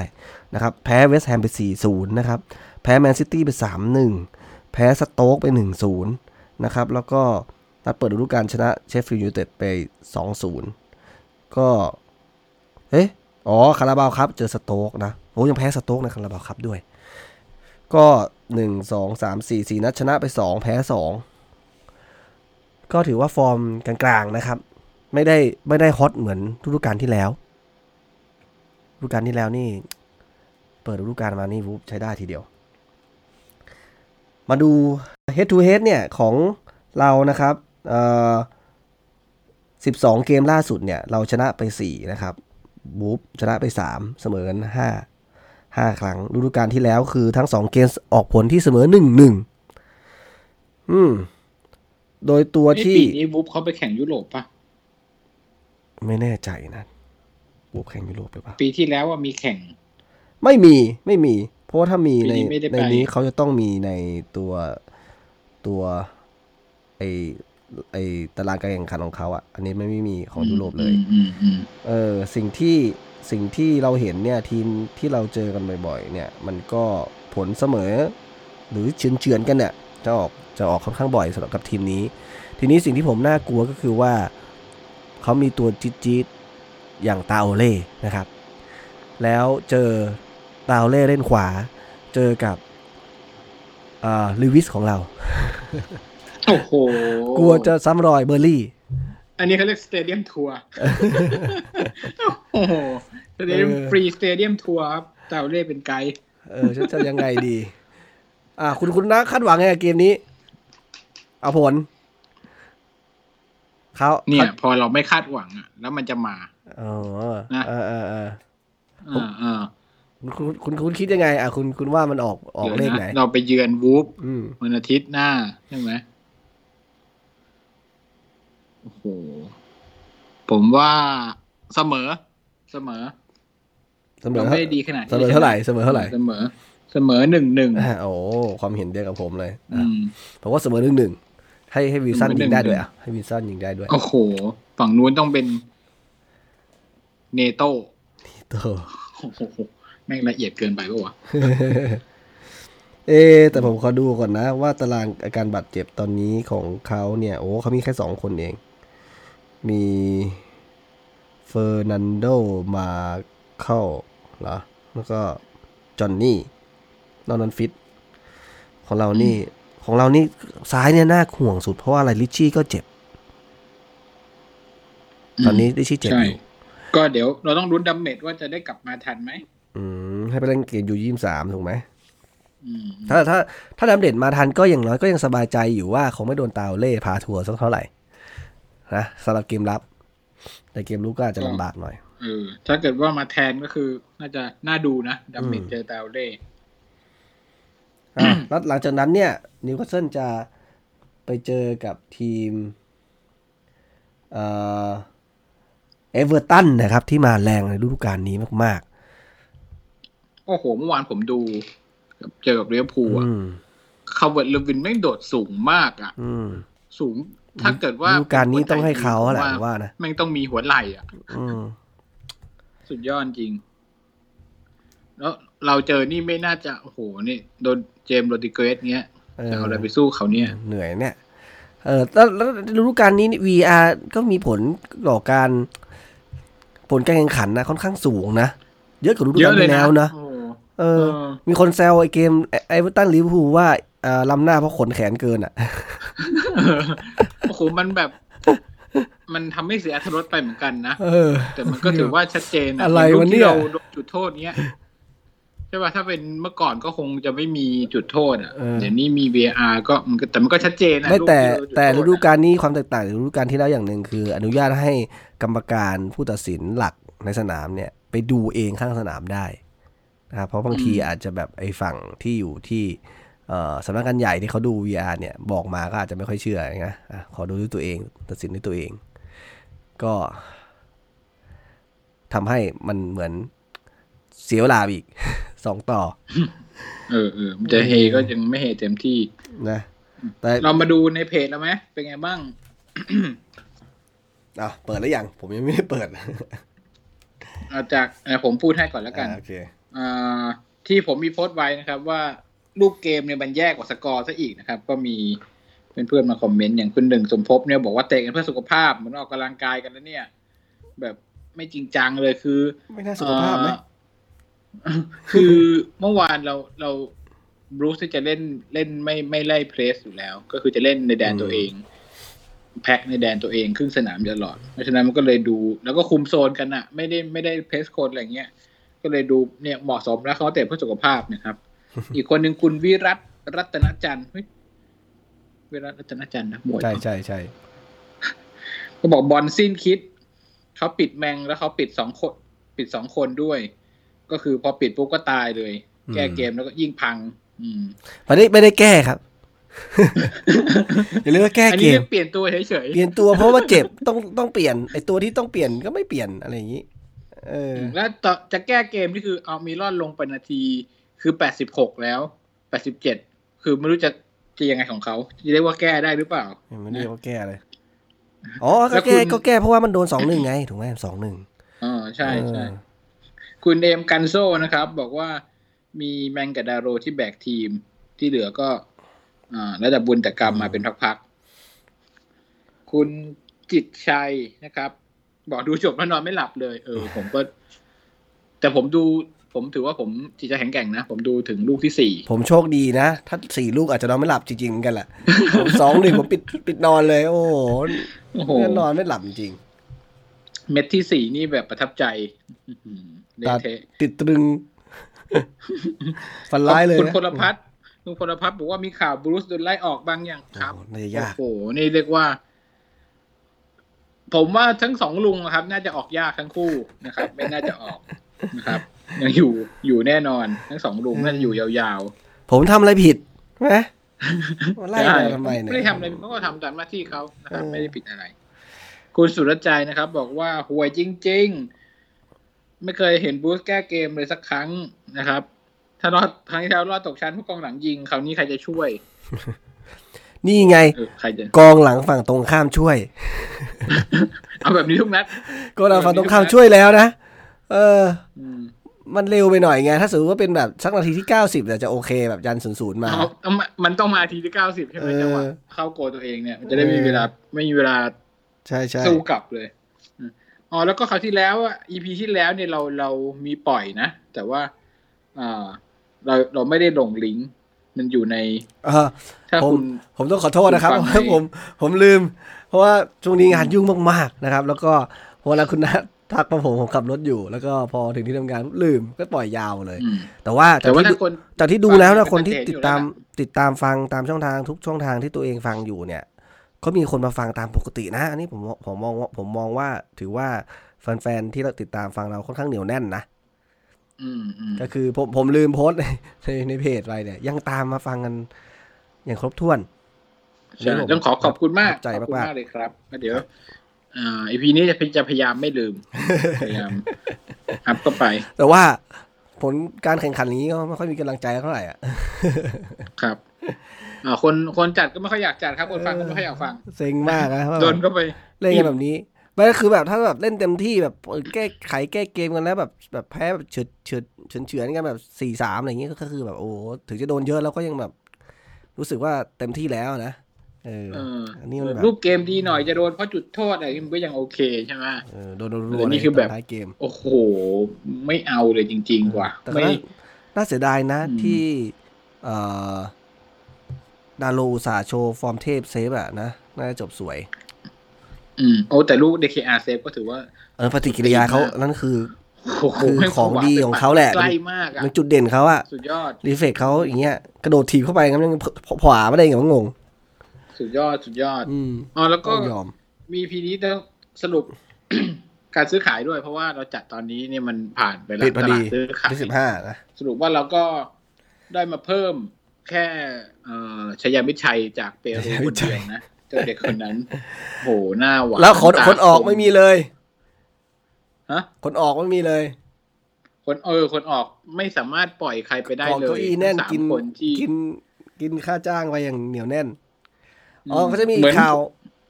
นะครับแพ้เวสต์แฮมไป สี่ศูนย์ นะครับแพ้แมนซิตี้ไป สามหนึ่ง แพ้สโต๊กไป หนึ่งศูนย์ นะครับแล้วก็นัดเปิดฤดูกาลชนะเชฟฟิลด์ยูไนเต็ดไป สองศูนย์ ก็เอ๊ะอ๋อคาราบาวคัพเจอสโต๊กนะโอ้ยังแพ้สโต๊กในคาราบาวคัพด้วยก็หนึ่ง สอง สาม สี่ สี่นัดชนะไปสองแพ้สองก็ถือว่าฟอร์มกลางๆนะครับไม่ได้ไม่ได้ฮอตเหมือนฤดูกาลที่แล้วฤดูกาลที่แล้วนี่เปิดฤดูกาลมานี่วูฟใช้ได้ทีเดียวมาดู head to head เนี่ยของเรานะครับเอ่อสิบสองเกมล่าสุดเนี่ยเราชนะไปสี่นะครับวูฟชนะไปสามเสมอกันห้าห้าครั้งฤดูกาลที่แล้วคือทั้งสองเกมออกผลที่เสมอ หนึ่งหนึ่ง อืมโดยตัวที่ปีนี้วูฟเขาไปแข่งยุโรปป่ะไม่แน่ใจนะวูฟแข่งยุโรปหรือเปล่าปีที่แล้วว่ามีแข่งไม่มีไม่มีเพราะว่าถ้ามีในในนี้เขาจะต้องมีในตัวตัวไอไอตารางการแข่งขันของเขาอ่ะอันนี้ไม่มีของยุโรปเลยเออสิ่งที่สิ่งที่เราเห็นเนี่ยทีมที่เราเจอกันบ่อยๆเนี่ยมันก็ผลเสมอหรือเฉือนๆกันเนี่ยจะออกจะออกค่อนข้างบ่อยสำหรับกับทีมนี้ทีนี้สิ่งที่ผมน่ากลัวก็คือว่าเขามีตัวจี๊ดๆอย่างตาโอเล่นะครับแล้วเจอตาโอเล่เล่นขวาเจอกับอ่าลิวิสของเราโอ้โหกลัวจะซ้ำรอยเบอร์ลี่อันนี้เขาเรียกสเตเดียมทัวร์โอ้โหสเตเดียมฟรีสเตเดียมทัวร์ครับแต่เราเรียกเป็นไกด์เออจะยังไงดีอ่าคุณคุณนะคาดหวังไงเกมนี้เอาผลเขาเนี่ยพอเราไม่คาดหวังอ่ะแล้วมันจะมาอ๋อนะเออเออเอออ่าคุณคุณคุณคิดยังไงอ่ะคุณคุณว่ามันออกออกเลขไหนเราไปเยือนวูฟวันอาทิตย์หน้าใช่ไหมโอ้โหผมว่าเสมอเสมอเสมอไม่ได้ดีขนาดนี้เสมอเท่าไหร่เสมอเท่าไหร่เสมอเสมอ หนึ่งหนึ่ง อ่ะโอ้ความเห็นเดียวกับผมเลยอืมผมว่าเสมอ หนึ่งหนึ่ง ให้ให้วิลสันยิงได้ด้วยอ่ะให้วิลสันยิงได้ด้วยโอ้โหฝั่งนู้นต้องเป็นเนโต้เนโต้โอ้โหแม่งละเอียดเกินไปป่ะวะเอ๊แต่ผมขอดูก่อนนะว่าตารางอาการบาดเจ็บตอนนี้ของเขาเนี่ยโอ้เขามีแค่สองคนเองมีเฟอร์นันโดมาเข้าเหรอแล้วก็จอนนี่นอนนันฟิตของเรานี่ของเรานี่ซ้ายเนี่ยน่าห่วงสุดเพราะว่าอะไรลิชชี่ก็เจ็บตอนนี้ลิชชี่เจ็บอยู่ก็เดี๋ยวเราต้องลุ้นดัมเมจว่าจะได้กลับมาทันไหมอืมให้ไปเล่นเกมยูยี่สิบสามถูกไหมถ้าถ้าถ้าดำเด่นมาทันก็อย่างน้อยก็ยังสบายใจอยู่ว่าคงไม่โดนตาเล่พาทัวร์สักเท่าไหร่นะสำหรับเกมรับแต่เกมลุกก็อาจจะลำบากหน่อยเออถ้าเกิดว่ามาแทนก็คือน่าจะน่าดูนะดำเด่นเจอตาเล่อ่ะแล้วหลังจากนั้นเนี่ยนิวคาสเซิลจะไปเจอกับทีมเอ่อเอเวอร์ตันนะครับที่มาแรงในฤดูกาลนี้มากๆโอ้โหเมื่อวานผมดูเจอกับลิเวอร์พูลอ่ะคาร์เวิร์ตเลวินแม่งโดดสูงมากอ่ะสูงถ้าเกิดว่าฤดูกาลนี้ต้องให้เขาแหละว่านะแม่งต้องมีหัวไหล่อ่ะสุดยอดจริงแล้วเราเจอนี่ไม่น่าจะโอ้โหนี่โดนเจมส์โรดริเกสเงี้ยจะเอาอะไรไปสู้เขาเนี่ยเหนื่อยเนี่ยเออแล้วฤดูกาลนี้ วี อาร์ ก็มีผลต่อการผลการแข่งขันนะค่อนข้างสูงนะเยอะกว่าฤดูกาลที่แล้วนะเออมีคนแซวไอ้เกมไอ้เอเวอร์ตันลิเวอร์พูลว่าเอ่อล้ำหน้าเพราะขนแขนเกินอ่ะโอ้โหมันแบบ มันทำให้เสียอรรถรสไปเหมือนกันนะแต่มันก็ถือว่าชัดเจนนะลูกที่เราโดนจุดโทษเนี้ยใช่ป่ะถ้าเป็นเมื่อก่อนก็คงจะไม่มีจุดโทษอ่ะเดี๋ยวนี้มี วี เอ อาร์ ก็แต่มันก็ชัดเจนนะแต่แต่ฤดูกาลนี้ความแตกต่างจากฤดูกาลที่แล้วอย่างนึงคืออนุญาตให้กรรมการผู้ตัดสินหลักในสนามเนี่ยไปดูเองข้างสนามได้นะครับเพราะบางทีอาจจะแบบไอ้ฝั่งที่อยู่ที่สำนักงานใหญ่ที่เขาดู วี อาร์ เนี่ยบอกมาก็อาจจะไม่ค่อยเชื่อนะอ่ะขอดูด้วยตัวเองตัดสินด้วยตัวเองก็ทำให้มันเหมือนเสียเวลาอีกสองต่อเออๆมันจะเฮก็ยังไม่เฮเต็มที่นะแต่เรามาดูในเพจแล้วมั้ยเป็นไงบ้าง อ่ะเปิดแล้วยังผมยังไม่ได้เปิด เอาจากผมพูดให้ก่อนแล้วกันโอเคอ่าที่ผมมีโพสต์ไว้นะครับว่ารูปเกมเนี่ยมันแยกกว่าสกอร์ซะอีกนะครับก็มีเพื่อนๆมาคอมเมนต์อย่างคุณหนึ่งสมภพเนี่ยบอกว่าเตะกันเพื่อสุขภาพเหมือนออกกำลังกายกันแล้วเนี่ยแบบไม่จริงจังเลยคือไม่น่าสุขภาพไหมคือเมื่อวานเราเราบรูซจะเล่นเล่นไม่ไม่ไล่เพรสอยู่แล้วก็คือจะเล่นในแดนตัวเองแพ็คในแดนตัวเองครึ่งสนามตลอดเพราะฉะนั้นมันก็เลยดูแล้วก็คุมโซนกันอะไม่ได้ไม่ได้เพรสโค้ดอะไรเงี้ยก็เลยดูเนี่ยเหมาะสมแล้วเขาเตะเพื่อสุขภาพนะครับอีกคนหนึ่งคุณวิรัตรัตนจันทร์วิรัตรัตนจันทร์นะมวยใช่ใช่ใช่ก็บอกบอลสิ้นคิดเขาปิดแมงแล้วเขาปิดสองคนปิดสองคนด้วยก็คือพอปิดปุ๊บก็ตายเลยแก้เกมแล้วก็ยิ่งพังอืมไม่ได้ไม่ได้แก้ครับ อย่าเรียกว่าแก้เกมอันนี้เปลี่ยนตัวเฉยๆเปลี่ยนตัวเพราะว่าเจ็บต้องต้องเปลี่ยนไอ้ตัวที่ต้องเปลี่ยนก็ไม่เปลี่ยนอะไรอย่างนี้เออแล้วจะแก้เกมนี่คือเอามีรอดลงไปนาทีคือแปดสิบหกแล้วแปดสิบเจ็ดคือไม่รู้จะจะยังไงของเขาจะเรียกว่าแก้ได้หรือเปล่าไม่เรียกว่าแก้เลยอ๋อก็แก้ก็แก้เพราะว่ามันโดน สองหนึ่ง ไงถูกมั้ย สองหนึ่ง อ๋อใช่ๆคุณเอมกันโซนะครับบอกว่ามีแมงกับดาโรที่แบกทีมที่เหลือก็อ่าระดับบุญแต่กรรมมาเป็นพักๆคุณจิตชัยนะครับบอกดูจบแล้วนอนไม่หลับเลยเออผมก็แต่ผมดูผมถือว่าผมจิตใจแข็งแกร่งนะผมดูถึงลูกที่สี่ผมโชคดีนะถ้าสี่ลูกอาจจะนอนไม่หลับจริงๆกันแหละ ผมสองหนึ่งผมปิดปิดนอนเลยโอ้โหนอนไม่หลับจริงเม็ดที่สี่นี่แบบประทับใจติดตรึง ฝันร้ายเลยคุณพลพัฒน์คุณพลพัฒน์บอกว่ามีข่าวบรูซโดนไล่ออกบางอย่างครับโอ้โหนี่เรียกว่าผมว่าทั้งสองลุงนะครับน่าจะออกยากทั้งคู่นะครับไม่น่าจะออกนะครับยังอยู่อยู่แน่นอนทั้งสองลุงน่าจะอยู่ยาวๆผมทำอะไรผิดไหมมาไล่เราทำไมเนี่ยไม่ได้ทำอะไรเขาก็ทำตามหน้าที่เขานะครับไม่ได้ผิดอะไรคุณสุรชัยนะครับบอกว่าห่วยจริงๆไม่เคยเห็นบูสแก้เกมเลยสักครั้งนะครับถ้ารอดครั้งที่แล้วรอดตกชั้นผู้กองหลังยิงคราวนี้ใครจะช่วยนี่ไงกองหลังฝั่งตรงข้ามช่วยเอาแบบนี้ทุกนัดกองหลังฝั่งตรงข้ามช่วยแล้วนะเออมันเร็วไปหน่อยไงถ้าสมมติว่าเป็นแบบสักนาทีที่เก้าสิบเนี่ยจะโอเคแบบยัน ศูนย์ ศูนย์ มามันต้องมาทีที่เก้าสิบใช่ไหมจังหวะเข้าโกตัวเองเนี่ยมันจะได้ไม่มีเวลาไม่มีเวลาใช่ๆสู้กลับเลยอ๋อแล้วก็คราวที่แล้วอ่ะ อี พี ที่แล้วเนี่ยเราเรามีปล่อยนะแต่ว่าอ่าเราเราไม่ได้ลงลิงก์มันอยู่ในเออถ้าผมผมต้องขอโทษนะครับผมผมลืมเพราะว่าช่วงนี้งานยุ่งมากๆนะครับแล้วก็พอแล้วคุณนะทักมาผมผมขับรถอยู่แล้วก็พอถึงที่ทำงานลืมก็ปล่อยยาวเลยแต่ว่าแต่ว่าจากที่ดูแล้วนะคนที่ติดตามติดตามฟังตามช่องทางทุกช่องทางที่ตัวเองฟังอยู่เนี่ยก็มีคนมาฟังตามปกตินะอันนี้ผมผมมองผมมองว่าถือว่าแฟนๆที่เราติดตามฟังเราค่อนข้างเหนียวแน่นนะก็คือผมผมลืมโพสต์ในในเพจไปเนี่ยยังตามมาฟังกันอย่างครบถ้วนต้องขอขอบคุณมากใจมากเลยครับเดี๋ยวอ่า อี พี นี้จะจะพยายามไม่ลืมพยายามอัพเข้าไปแต่ว่าผลการแข่งขันนี้ก็ไม่ค่อยมีกำลังใจเท่าไหร่อ่ะครับอ่าคนคนจัดก็ไม่ค่อยอยากจัดครับคนฟังก็ไม่ค่อยอยากฟังเซ็งมากนะโดนเข้าไปเล่นแบบนี้ไม่ก็คือแบบถ้าแบบเล่นเต็มที่แบบแก้ไขแก้เกมกันแล้วแบบแบบแพ้แบบเฉือนเฉือนเฉือนเฉือนกันแบบ สี่สาม อะไรอย่างเงี้ยก็คือแบบโอ้ถึงจะโดนเยอะแล้วก็ยังแบบรู้สึกว่าเต็มที่แล้วนะเอออันนี้มันรูปเกมดีหน่อยจะโดนเพราะจุดโทษอะไรมันก็ยังโอเคใช่ไหมเออโดนรัวๆนี่คือแบบโอ้โหไม่เอาเลยจริงๆว่ะไม่น่าเสียดายนะที่เอ่อดาโลอุตส่าห์โชว์ฟอร์มเทพเซฟอ่ะนะน่าจะจบสวย อืมโอ้แต่ลูก ดี เค อาร์ เซฟก็ถือว่าเออปฏิกิริยาเขานั่นคือคือของดีของเขาแหละมันจุดเด่นเขาอะสุดยอดรีเฟกเขาอย่างเงี้ยกระโดดถีบเข้าไปงั้นยังผวาไม่ได้อย่างงงสุดยอดสุดยอดอ๋อแล้วก็มีพีนี้ต้องสรุป การซื้อขายด้วยเพราะว่าเราจัดตอนนี้เนี่ยมันผ่านไปแล้วตลาดซื้อขายที่สิบห้านะสรุปว่าเราก็ได้มาเพิ่มแค่เอ่อชยามิตรชัยจากเปรูคนเดียวนะเจอเด็กคนนั้นโหหน้าหวานแล้วคนคนออกไม่มีเลยฮะคนออกไม่มีเลยคนเออคนออกไม่สามารถปล่อยใครไปได้เลยตัวอีแน่นกินกินกินค่าจ้างไปอย่างเหนียวแน่นอ๋อก็จะมีข่าว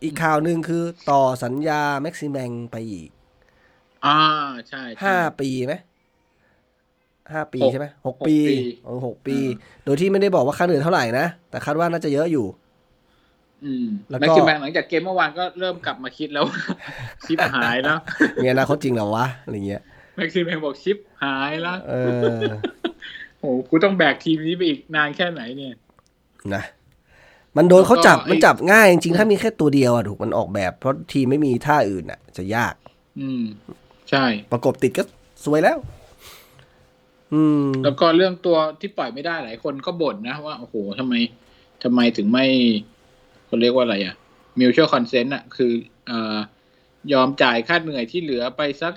อีกข่าวนึงคือต่อสัญญาแม็กซิแมงไปอีกอ่าใช่ห้าปีมั้ยห้าปีใช่มั้ยหกปีเออหกปีโดยที่ไม่ได้บอกว่าค่าเหนื่อยเท่าไหร่นะแต่คาดว่าน่าจะเยอะอยู่อืมแล้วก็แม็กซิแมงหลังจากเกมเมื่อวานก็เริ่มกลับมาคิดแล้วชิปหายแล้วมีอนาคตจริงเหรอวะอะไรเงี้ยแม็กซิแมงบอกชิปหายแล้วเออโหกูต้องแบกทีมนี้ไปอีกนานแค่ไหนเนี่ยนะมันโดนเขาจับมันจับง่ายจริงๆถ้ามีแค่ตัวเดียวอ่ะถูกมันออกแบบเพราะทีไม่มีท่าอื่นอ่ะจะยากอืมใช่ประกบติดก็สวยแล้วอืมแล้วก็เรื่องตัวที่ปล่อยไม่ได้หลายคนก็บ่นนะว่าโอ้โหทำไมทำไมถึงไม่เขาเรียกว่าอะไรอ่ะ mutual consent อ่ะคืออ่ายอมจ่ายค่าเหนื่อยที่เหลือไปสัก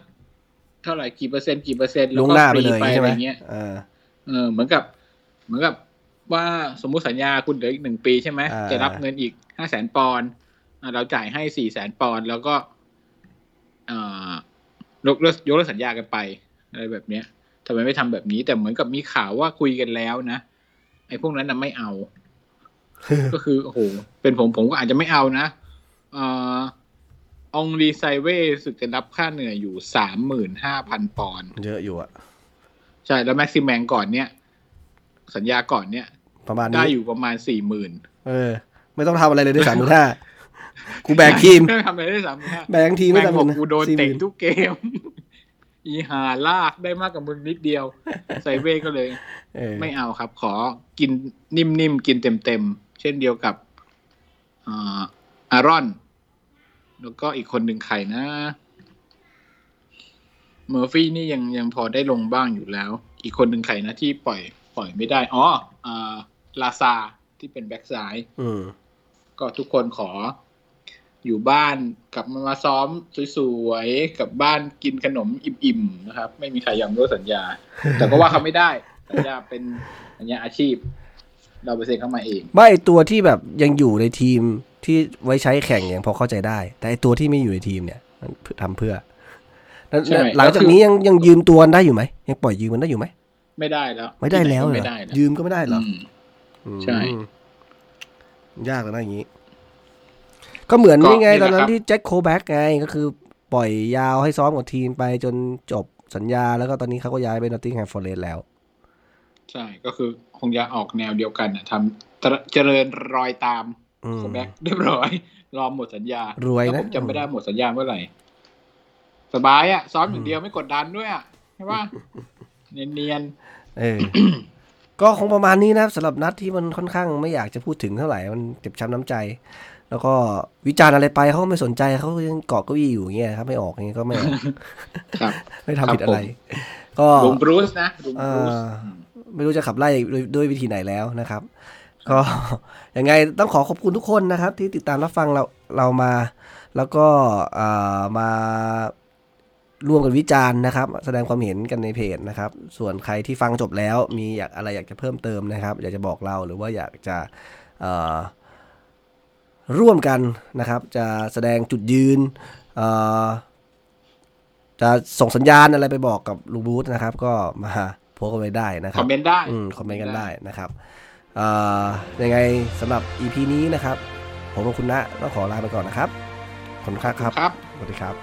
เท่าไหร่กี่เปอร์เซ็นต์กี่เปอร์เซ็นต์แล้วก็ฟรีไปอะไรเงี้ยเออเออเหมือนกับเหมือนกับว่าสมมุติสัญญาคุณเหลืออีกหนึ่งปีใช่ไหมจะรับเงินอีก ห้าแสน ปอนด์เราจ่ายให้ สี่แสน ปอนด์แล้วก็ยกเลิกยกเลิกสัญญากันไปอะไรแบบเนี้ยทำไมไม่ทำแบบนี้แต่เหมือนกับมีข่าวว่าคุยกันแล้วนะไอ้พวกนั้นน่ะไม่เอา ก็คือโอ้โหเป็นผมผมก็อาจจะไม่เอานะเอ่อองรีไซเว่สึกจะรับค่าเหนื่อยอยู่ สามหมื่นห้าพัน ปอนด์เยอะอยู่อ่ะใช่แล้วแม็กซิแมงก่อนเนี้ยสัญญาก่อนเนี่ยประมาณได้อยู่ประมาณ สี่หมื่น เออไม่ต้องทำอะไรเลยได้ สามหมื่นห้าพัน กูแบกทีมไม่ทำอะไรได้ สามหมื่นห้าพัน แบกทีมไม่ทำหมดกูโดนเตะทุกเกมอีหาลากได้มากกว่ามึงนิดเดียวไซเว่ก็เลยเออไม่เอาครับขอกินนิ่มๆกินเต็มๆเช่นเดียวกับอ่าอารอนแล้วก็อีกคนหนึ่งใครนะเมอร์ฟี่นี่ยังยังพอได้ลงบ้างอยู่แล้วอีกคนหนึ่งใครนะที่ปล่อยปล่อยไม่ได้อ๋ออ่าลาซาที่เป็นแบ็คซ้ายก็ทุกคนขออยู่บ้านกลับมามาซ้อมสวยๆกลับบ้านกินขนมอิ่มๆนะครับไม่มีใครยอมรู้สัญญา แต่ก็ว่าเขาไม่ได้สัญญาเป็นสัญญาอาชีพเราไปเซ็นเข้ามาเองไม่ตัวที่แบบยังอยู่ในทีมที่ไว้ใช้แข่งอย่างพอเข้าใจได้แต่ตัวที่ไม่อยู่ในทีมเนี่ยทำเพื่อหลังจากนี้ยังยังยืมตัวได้อยู่ไหมยังปล่อยยืมมันได้อยู่ไหมไม่ได้แล้วไม่ได้แล้วเหรอยืมก็ไม่ได้เหรอใช่ยากแล้วนะอย่างนี้ก็เหมือนนี่ไงตอนนั้นที่แจ็คโคแบ็กไงก็คือปล่อยยาวให้ซ้อมกับทีมไปจนจบสัญญาแล้วก็ตอนนี้เขาก็ย้ายไปนอตติงแฮมฟอเรสต์แล้วใช่ก็คือคงจะออกแนวเดียวกันนะทำเจริญรอยตามโคแบ็กเรียบร้อยรอหมดสัญญารวยนะผมจำไม่ได้หมดสัญญาเมื่อไหร่สบายอ่ะซ้อมอย่างเดียวไม่กดดันด้วยอ่ะใช่ป่ะเนียนๆเออ ก็คงประมาณนี้นะครับสำหรับนัดที่มันค่อนข้างไม่อยากจะพูดถึงเท่าไหร่มันเจ็บช้ำน้ำใจแล้วก็วิจารณ์อะไรไปเขาไม่สนใจเขายังเกาะเก้าอี้อยู่อย่างเงี้ยครับไม่ออกอย่างเงี้ยก็ไม่ ครับ ไม่ทำผิดอะไรก็ลุงบรูซนะลุงบรูซไม่รู้จะขับไล่ด้วยวิธีไหนแล้วนะครับก็ยังไงต้องขอขอบคุณทุกคนนะครับที่ติดตามรับฟังเราเรามาแล้วก็มาร่วมกันวิจารณ์นะครับแสดงความเห็นกันในเพจนะครับส่วนใครที่ฟังจบแล้วมีอยากอะไรอยากจะเพิ่มเติมนะครับอยากจะบอกเราหรือว่าอยากจะร่วมกันนะครับจะแสดงจุดยืนจะส่งสัญญาณอะไรไปบอกกับลุงบูธนะครับก็มาโพสต์กันไปได้นะครับคอมเมนต์ได้คอมเมนต์กันได้นะครับยังไงสำหรับ อี พี นี้นะครับผมกับคุณณะต้องขอลาไปก่อนนะครับขอบคุณครับสวัสดีครับ